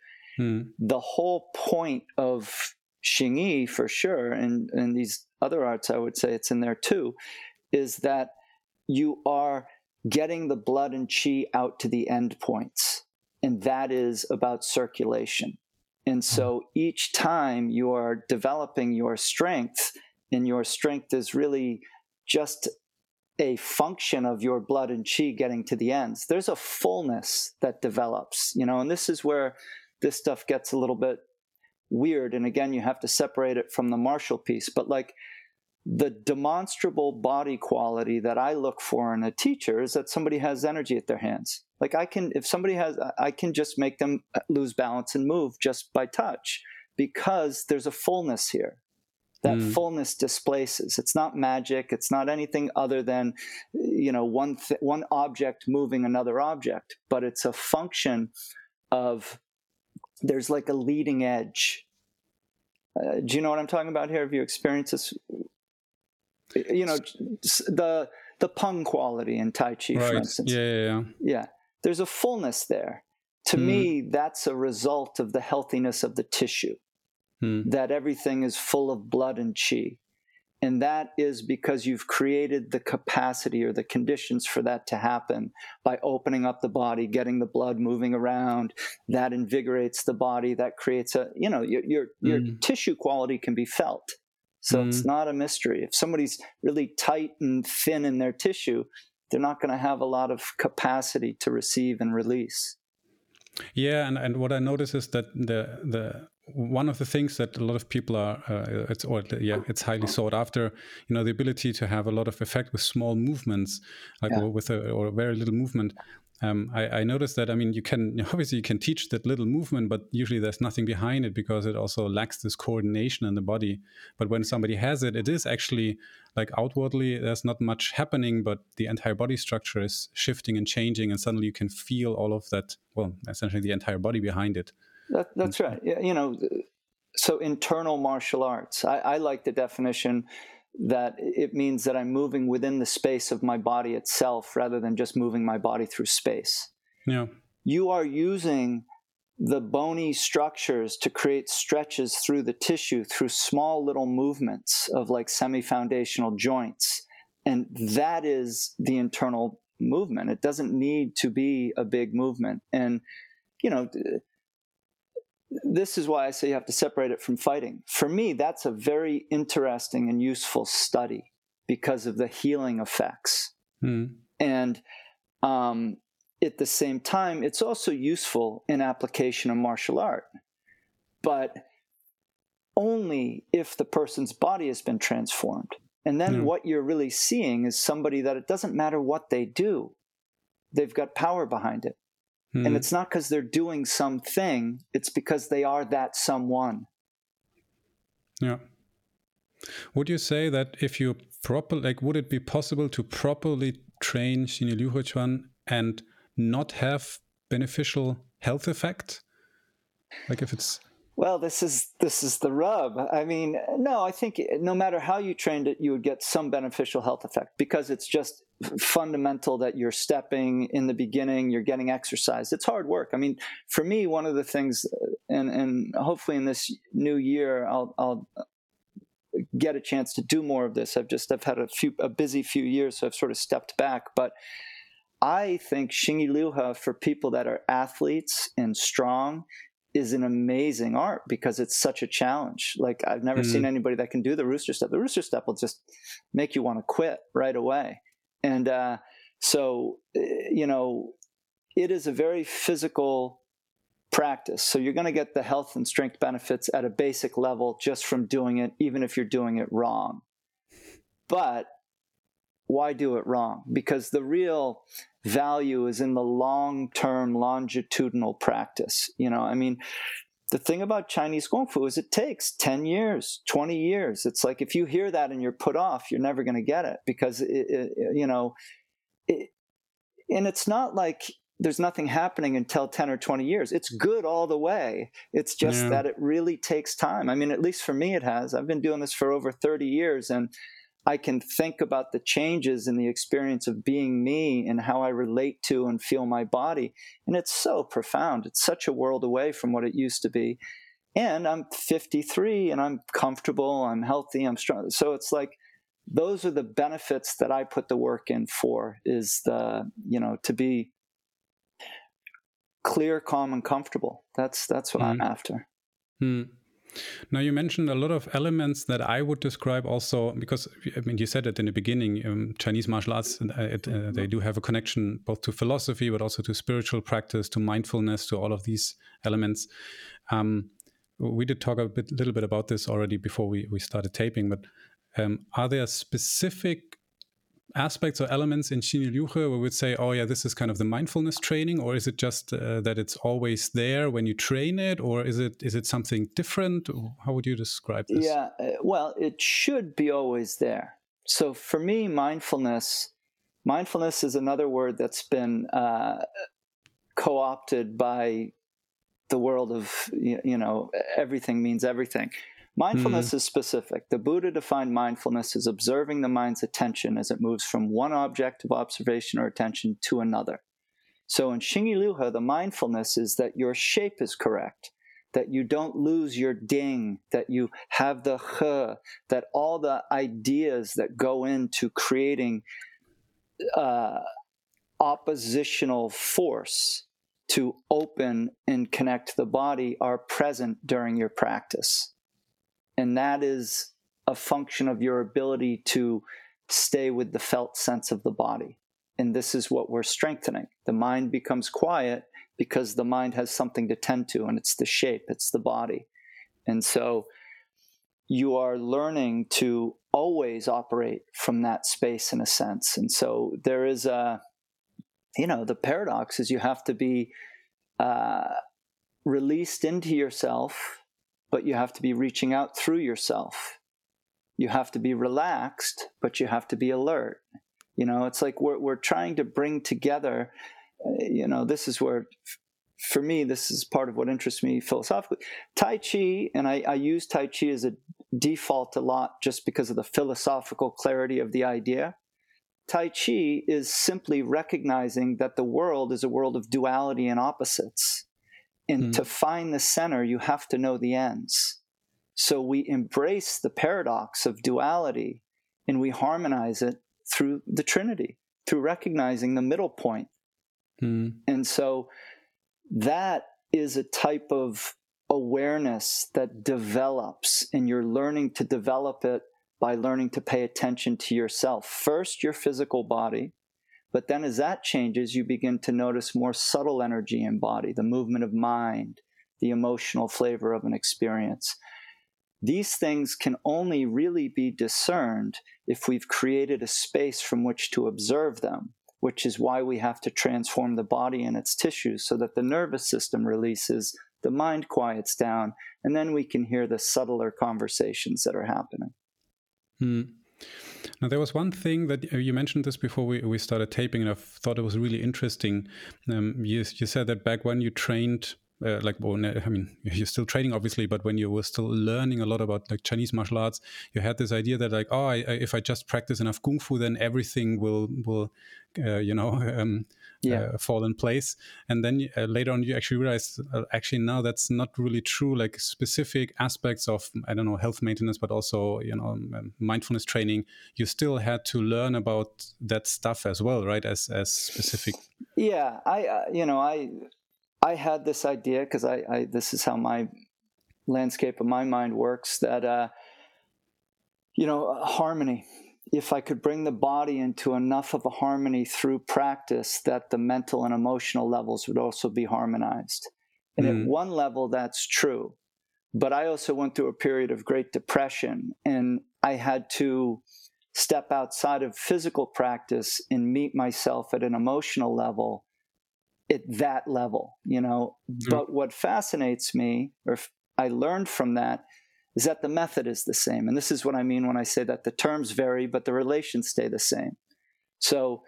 The whole point of Xingyi, for sure, and these other arts, I would say it's in there too, is that you are getting the blood and qi out to the end points, and that is about circulation. And so each time you are developing your strength, and your strength is really just a function of your blood and qi getting to the ends, there's a fullness that develops, you know, and this is where this stuff gets a little bit weird. And again, you have to separate it from the martial piece. But like the demonstrable body quality that I look for in a teacher is that somebody has energy at their hands. Like I can just make them lose balance and move just by touch, because there's a fullness here. That fullness displaces. It's not magic. It's not anything other than, you know, one object moving another object, but it's a function of, there's like a leading edge. Do you know what I'm talking about here? Have you experienced this? You know, the Peng quality in Tai Chi, right, for instance. Yeah. There's a fullness there. To me, that's a result of the healthiness of the tissue, that everything is full of blood and qi. And that is because you've created the capacity or the conditions for that to happen by opening up the body, getting the blood moving around. That invigorates the body. That creates a, you know, your tissue quality can be felt. So it's not a mystery. If somebody's really tight and thin in their tissue, they're not going to have a lot of capacity to receive and release. Yeah, and what I notice is that the one of the things that a lot of people are, it's highly sought after, you know, the ability to have a lot of effect with small movements, or very little movement. I noticed that, I mean, you can teach that little movement, but usually there's nothing behind it because it also lacks this coordination in the body. But when somebody has it, it is actually like outwardly, there's not much happening, but the entire body structure is shifting and changing. And suddenly you can feel all of that, well, essentially the entire body behind it. That's right. You know, so internal martial arts, I like the definition that it means that I'm moving within the space of my body itself rather than just moving my body through space. Yeah. You are using the bony structures to create stretches through the tissue through small little movements of like semi-foundational joints. And that is the internal movement. It doesn't need to be a big movement. And, you know, this is why I say you have to separate it from fighting. For me, that's a very interesting and useful study because of the healing effects. And at the same time, it's also useful in application of martial art, but only if the person's body has been transformed. And then what you're really seeing is somebody that it doesn't matter what they do, they've got power behind it. And it's not because they're doing something, it's because they are that someone. Yeah. Would you say that if you would it be possible to properly train Xinyi Liuhequan and not have beneficial health effect? Like if it's... Well, this is the rub. I mean, no, I think no matter how you trained it, you would get some beneficial health effect because it's just fundamental that you're stepping in the beginning, you're getting exercise. It's hard work. I mean, for me, one of the things, and hopefully in this new year, I'll get a chance to do more of this. I've had a busy few years, so I've sort of stepped back. But I think Xinyi Liuhe for people that are athletes and strong is an amazing art because it's such a challenge. Like I've never seen anybody that can do the rooster step. The rooster step will just make you want to quit right away. And so, you know, it is a very physical practice. So you're going to get the health and strength benefits at a basic level just from doing it, even if you're doing it wrong. But why do it wrong? Because the real value is in the long-term longitudinal practice. You know, I mean, the thing about Chinese Kung Fu is it takes 10 years, 20 years. It's like if you hear that and you're put off, you're never going to get it because, and it's not like there's nothing happening until 10 or 20 years. It's good all the way. It's just that it really takes time. I mean, at least for me it has. I've been doing this for over 30 years and I can think about the changes in the experience of being me and how I relate to and feel my body. And it's so profound. It's such a world away from what it used to be. And I'm 53 and I'm comfortable, I'm healthy, I'm strong. So it's like, those are the benefits that I put the work in for, is the, to be clear, calm, and comfortable. That's what I'm after. Mm. Now, you mentioned a lot of elements that I would describe also, because, I mean, you said it in the beginning, Chinese martial arts, they do have a connection both to philosophy, but also to spiritual practice, to mindfulness, to all of these elements. We did talk a little bit about this already before we started taping, but are there specific aspects or elements in Xinyi Liuhe where we would say, oh yeah, this is kind of the mindfulness training, or is it just that it's always there when you train it, or is it something different? How would you describe this? Yeah, well, it should be always there. So for me, mindfulness is another word that's been co-opted by the world of, everything means everything. Mindfulness is specific. The Buddha defined mindfulness as observing the mind's attention as it moves from one object of observation or attention to another. So in Xinyi Liuhe, the mindfulness is that your shape is correct, that you don't lose your ding, that you have the he, that all the ideas that go into creating oppositional force to open and connect the body are present during your practice. And that is a function of your ability to stay with the felt sense of the body. And this is what we're strengthening. The mind becomes quiet because the mind has something to tend to, and it's the shape, it's the body. And so you are learning to always operate from that space in a sense. And so there is the paradox is you have to be released into yourself, but you have to be reaching out through yourself. You have to be relaxed, but you have to be alert. You know, it's like we're trying to bring together, this is where, for me, this is part of what interests me philosophically. Tai Chi, and I use Tai Chi as a default a lot just because of the philosophical clarity of the idea. Tai Chi is simply recognizing that the world is a world of duality and opposites. And to find the center, you have to know the ends. So we embrace the paradox of duality and we harmonize it through the Trinity, through recognizing the middle point. And so that is a type of awareness that develops, and you're learning to develop it by learning to pay attention to yourself. First, your physical body. But then as that changes, you begin to notice more subtle energy in body, the movement of mind, the emotional flavor of an experience. These things can only really be discerned if we've created a space from which to observe them, which is why we have to transform the body and its tissues so that the nervous system releases, the mind quiets down, and then we can hear the subtler conversations that are happening. Now, there was one thing that you mentioned this before we started taping, and I thought it was really interesting. You said that back when you trained, you're still training, obviously, but when you were still learning a lot about like Chinese martial arts, you had this idea that like, if I just practice enough kung fu, then everything will fall in place. And then later on, you actually realized, now that's not really true. Like specific aspects of, I don't know, health maintenance, but also, mindfulness training, you still had to learn about that stuff as well, right? As specific. Yeah, I had this idea because I this is how my landscape of my mind works, that, harmony. If I could bring the body into enough of a harmony through practice that the mental and emotional levels would also be harmonized. And at one level, that's true. But I also went through a period of Great Depression, and I had to step outside of physical practice and meet myself at an emotional level, at that level, you know. Mm-hmm. But what fascinates me, or I learned from that, is that the method is the same. And this is what I mean when I say that the terms vary, but the relations stay the same. So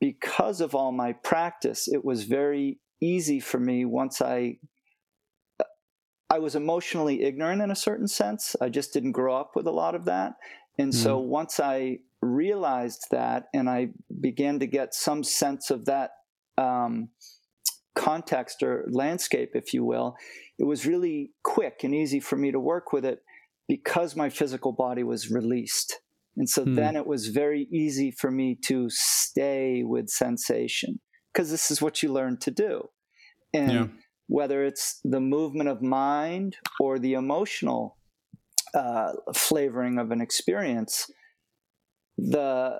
because of all my practice, it was very easy for me once I was emotionally ignorant in a certain sense. I just didn't grow up with a lot of that. And so once I realized that and I began to get some sense of that context or landscape, if you will, it was really quick and easy for me to work with it because my physical body was released. And so then it was very easy for me to stay with sensation because this is what you learn to do. And whether it's the movement of mind or the emotional flavoring of an experience, the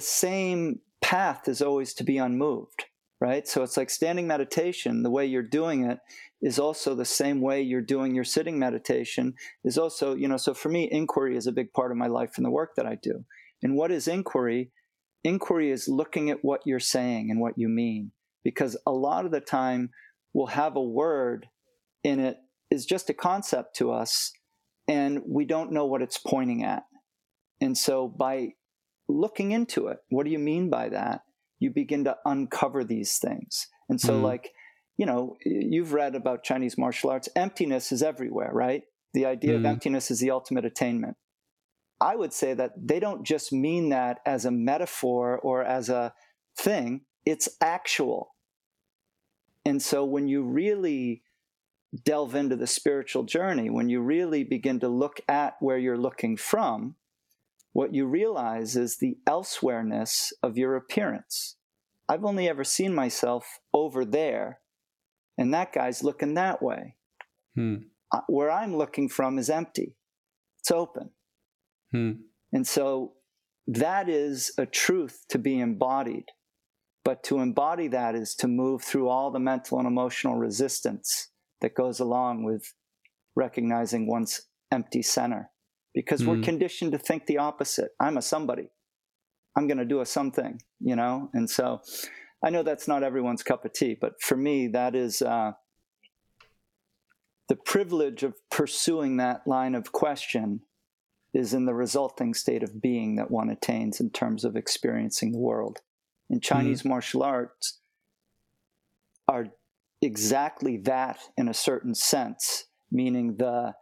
same path is always to be unmoved, right? So it's like standing meditation, the way you're doing it is also the same way you're doing your sitting meditation is also, you know, so for me, inquiry is a big part of my life and the work that I do. And what is inquiry? Inquiry is looking at what you're saying and what you mean, because a lot of the time we'll have a word in it is just a concept to us and we don't know what it's pointing at. And so by looking into it, what do you mean by that? You begin to uncover these things. And so like, you know, you've read about Chinese martial arts. Emptiness is everywhere, right? The idea of emptiness is the ultimate attainment. I would say that they don't just mean that as a metaphor or as a thing. It's actual. And so when you really delve into the spiritual journey, when you really begin to look at where you're looking from, what you realize is the elsewhereness of your appearance. I've only ever seen myself over there, and that guy's looking that way. Where I'm looking from is empty. It's open. And so that is a truth to be embodied. But to embody that is to move through all the mental and emotional resistance that goes along with recognizing one's empty center. Because we're conditioned to think the opposite. I'm a somebody. I'm going to do a something, you know? And so I know that's not everyone's cup of tea, but for me, that is the privilege of pursuing that line of question is in the resulting state of being that one attains in terms of experiencing the world. And Chinese martial arts are exactly that in a certain sense, meaning the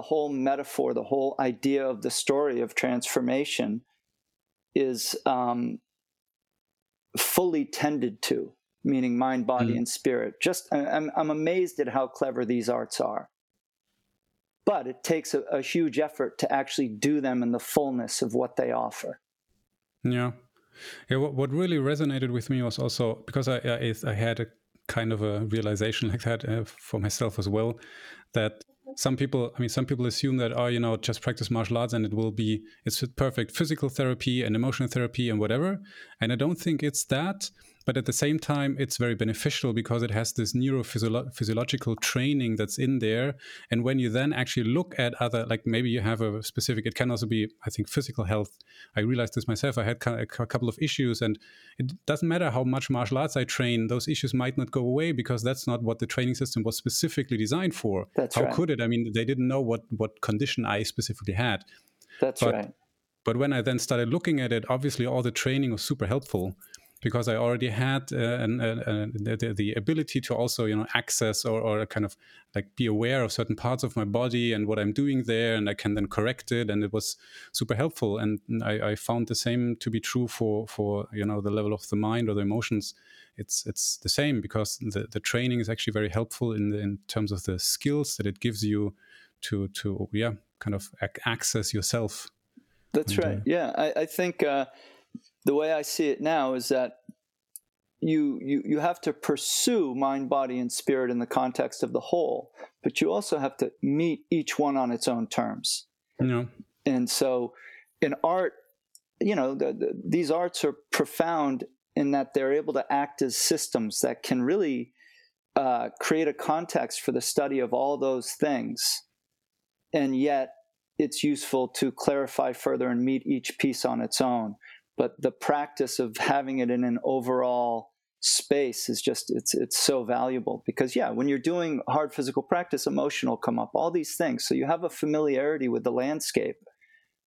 whole metaphor, the whole idea of the story of transformation is fully tended to, meaning mind, body, and spirit. Just I'm amazed at how clever these arts are. But it takes a huge effort to actually do them in the fullness of what they offer. Yeah, what really resonated with me was also, because I had a kind of a realization like that for myself as well, that some people assume that, oh, you know, just practice martial arts and it's perfect physical therapy and emotional therapy and whatever. And I don't think it's that, but at the same time, it's very beneficial because it has this neurophysiological training that's in there. And when you then actually look at other, like maybe you have a specific, it can also be, I think, physical health. I realized this myself. I had a couple of issues, and it doesn't matter how much martial arts I train, those issues might not go away because that's not what the training system was specifically designed for. That's right. How could it? I mean, they didn't know what condition I specifically had. That's right. But when I then started looking at it, obviously all the training was super helpful, because I already had the ability to also, you know, access or kind of like be aware of certain parts of my body and what I'm doing there, and I can then correct it, and it was super helpful. And I found the same to be true for you know, the level of the mind or the emotions. It's the same, because the training is actually very helpful in terms of the skills that it gives you to access yourself. That's right. Yeah, I think. The way I see it now is that you have to pursue mind, body, and spirit in the context of the whole, but you also have to meet each one on its own terms. Yeah. And so in art, you know, these arts are profound in that they're able to act as systems that can really create a context for the study of all those things. And yet it's useful to clarify further and meet each piece on its own. But the practice of having it in an overall space is just, it's so valuable because, yeah, when you're doing hard physical practice, emotional come up, all these things. So you have a familiarity with the landscape,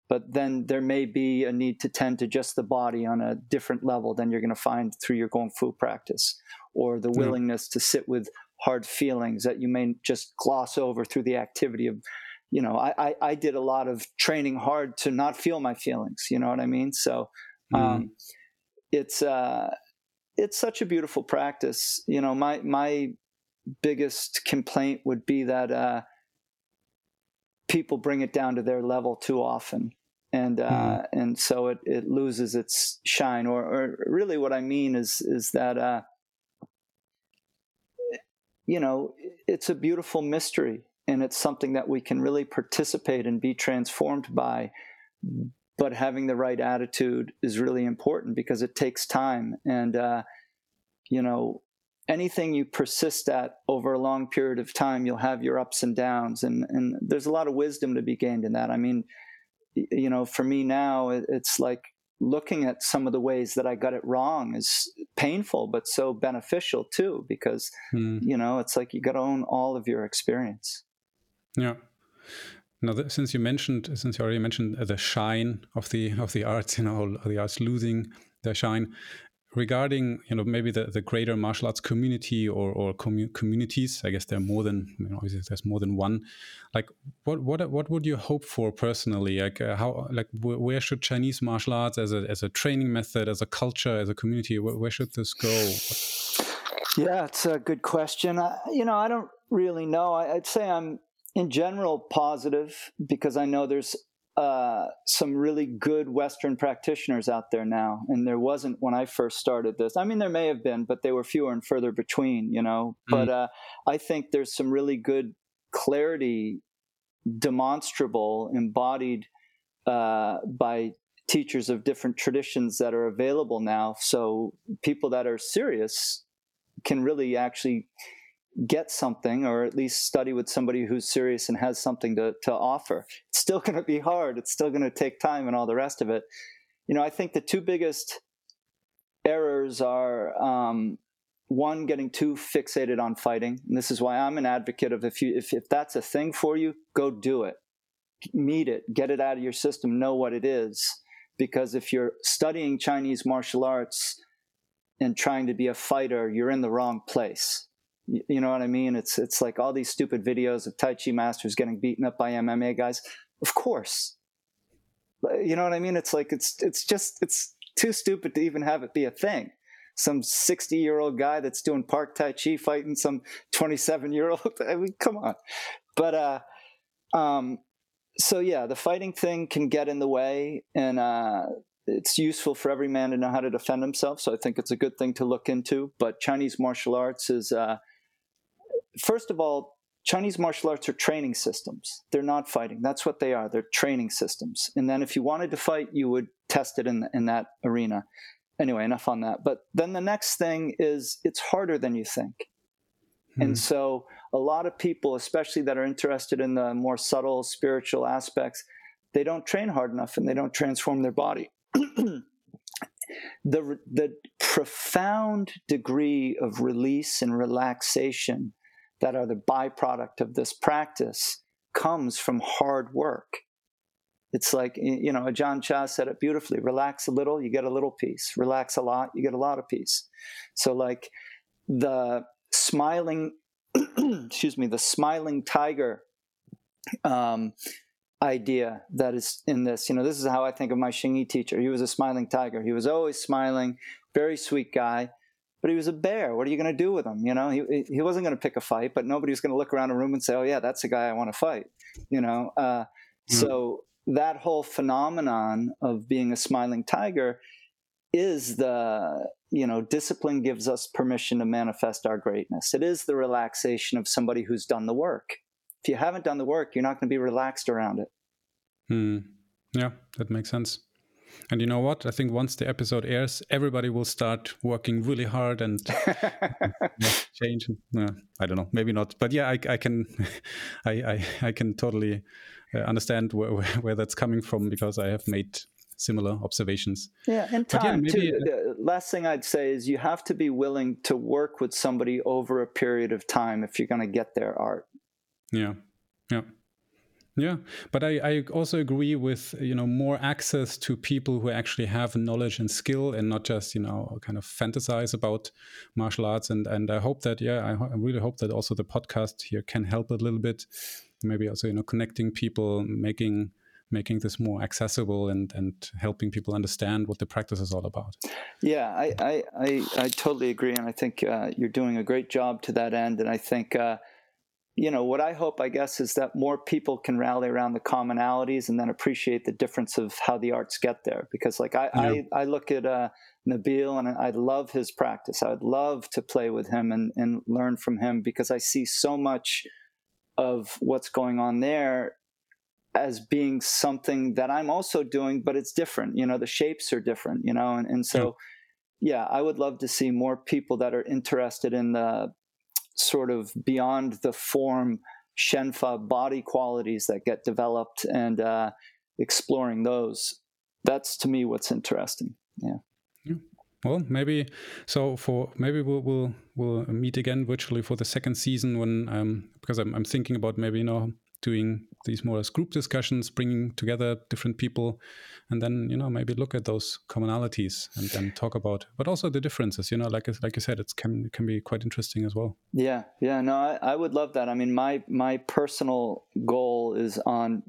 but then there may be a need to tend to just the body on a different level than you're going to find through your Kung Fu practice, or the willingness to sit with hard feelings that you may just gloss over through the activity of, you know, I did a lot of training hard to not feel my feelings, you know what I mean? So it's such a beautiful practice. You know, my biggest complaint would be that people bring it down to their level too often. And so it loses its shine. Or really what I mean is that, you know, it's a beautiful mystery, and it's something that we can really participate and be transformed by. But having the right attitude is really important because it takes time. And, you know, anything you persist at over a long period of time, you'll have your ups and downs. And there's a lot of wisdom to be gained in that. I mean, you know, for me now, it's like looking at some of the ways that I got it wrong is painful, but so beneficial too, because, you know, it's like you got to own all of your experience. Yeah. Now, since you already mentioned the shine of the arts, you know, the arts losing their shine, regarding, you know, maybe the greater martial arts community or communities, I guess there are more than, you know, obviously there's more than one. Like, what would you hope for personally? Like, where should Chinese martial arts as a training method, as a culture, as a community, where should this go? Yeah, it's a good question. I don't really know. I'd say I'm, in general, positive, because I know there's some really good Western practitioners out there now, and there wasn't when I first started this. I mean, there may have been, but they were fewer and further between, you know. But I think there's some really good clarity, demonstrable, embodied by teachers of different traditions that are available now. So people that are serious can really actually get something, or at least study with somebody who's serious and has something to offer. It's still going to be hard. It's still going to take time and all the rest of it. You know, I think the two biggest errors are, one, getting too fixated on fighting. And this is why I'm an advocate of if that's a thing for you, go do it, meet it, get it out of your system, know what it is. Because if you're studying Chinese martial arts and trying to be a fighter, you're in the wrong place. You know what I mean? It's like all these stupid videos of Tai Chi masters getting beaten up by MMA guys. Of course. You know what I mean? It's like, it's too stupid to even have it be a thing. Some 60-year-old guy that's doing park Tai Chi fighting some 27-year-old. I mean, come on. But, so yeah, the fighting thing can get in the way, and, it's useful for every man to know how to defend himself. So I think it's a good thing to look into, but Chinese martial arts is, first of all, Chinese martial arts are training systems. They're not fighting. That's what they are. They're training systems. And then if you wanted to fight, you would test it in that arena. Anyway, enough on that. But then the next thing is it's harder than you think. And so a lot of people, especially that are interested in the more subtle spiritual aspects, they don't train hard enough and they don't transform their body. The profound degree of release and relaxation that are the byproduct of this practice comes from hard work. It's like, you know, Ajahn Chah said it beautifully: relax a little, you get a little peace; relax a lot, you get a lot of peace. So like the smiling, excuse me, the smiling tiger, idea that is in this, you know, this is how I think of my Xing Yi teacher. He was a smiling tiger. He was always smiling, very sweet guy, but he was a bear. What are you going to do with him? You know, he wasn't going to pick a fight, but nobody was going to look around a room and say, oh yeah, that's the guy I want to fight, you know? So that whole phenomenon of being a smiling tiger is the, you know, discipline gives us permission to manifest our greatness. It is the relaxation of somebody who's done the work. If you haven't done the work, you're not going to be relaxed around it. Yeah, that makes sense. And you know what? I think once the episode airs, everybody will start working really hard and change. I don't know, maybe not. But yeah, I can totally understand where that's coming from, because I have made similar observations. Yeah, and time too. The last thing I'd say is you have to be willing to work with somebody over a period of time if you're going to get their art. Yeah, but I also agree with, more access to people who actually have knowledge and skill, and not just, kind of fantasize about martial arts. And I hope that, I really hope that also the podcast here can help a little bit. Maybe also, connecting people, making this more accessible and helping people understand what the practice is all about. Yeah, I totally agree. And I think you're doing a great job to that end. And I think... what I hope, I guess, is that more people can rally around the commonalities and then appreciate the difference of how the arts get there. Because I look at Nabil and I love his practice. I would love to play with him and learn from him, because I see so much of what's going on there as being something that I'm also doing, but it's different. The shapes are different, and so, yeah, I would love to see more people that are interested in the sort of beyond the form Shenfa body qualities that get developed and exploring those. That's to me what's interesting. Yeah. Well, maybe we'll meet again virtually for the second season when because I'm thinking about maybe doing these more as group discussions, bringing together different people, and then, maybe look at those commonalities and then talk about, but also the differences, like you said, it can be quite interesting as well. Yeah. No, I would love that. I mean, my personal goal is on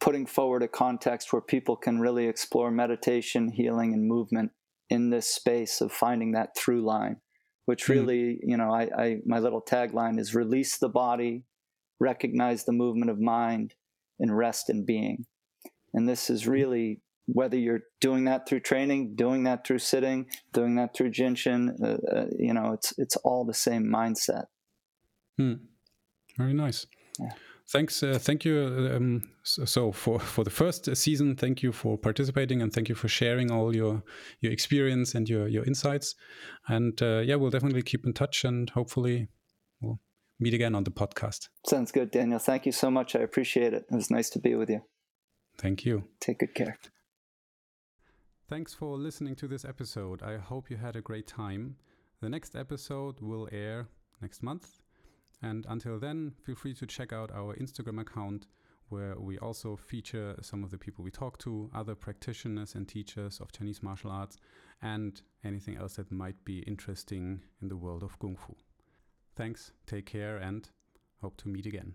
putting forward a context where people can really explore meditation, healing, and movement in this space of finding that through line, which really, my little tagline is release the body, recognize the movement of mind, and rest in being. And this is really, whether you're doing that through training, doing that through sitting, doing that through jinshin, it's all the same mindset. Very nice. Yeah. Thanks. Thank you. So for the first season, thank you for participating, and thank you for sharing all your experience and your insights. And we'll definitely keep in touch, and hopefully we'll meet again on the podcast. Sounds good, Daniel. Thank you so much. I appreciate it. It was nice to be with you. Thank you. Take good care. Thanks for listening to this episode. I hope you had a great time. The next episode will air next month. And until then, feel free to check out our Instagram account, where we also feature some of the people we talk to, other practitioners and teachers of Chinese martial arts, and anything else that might be interesting in the world of Kung Fu. Thanks, take care, and hope to meet again.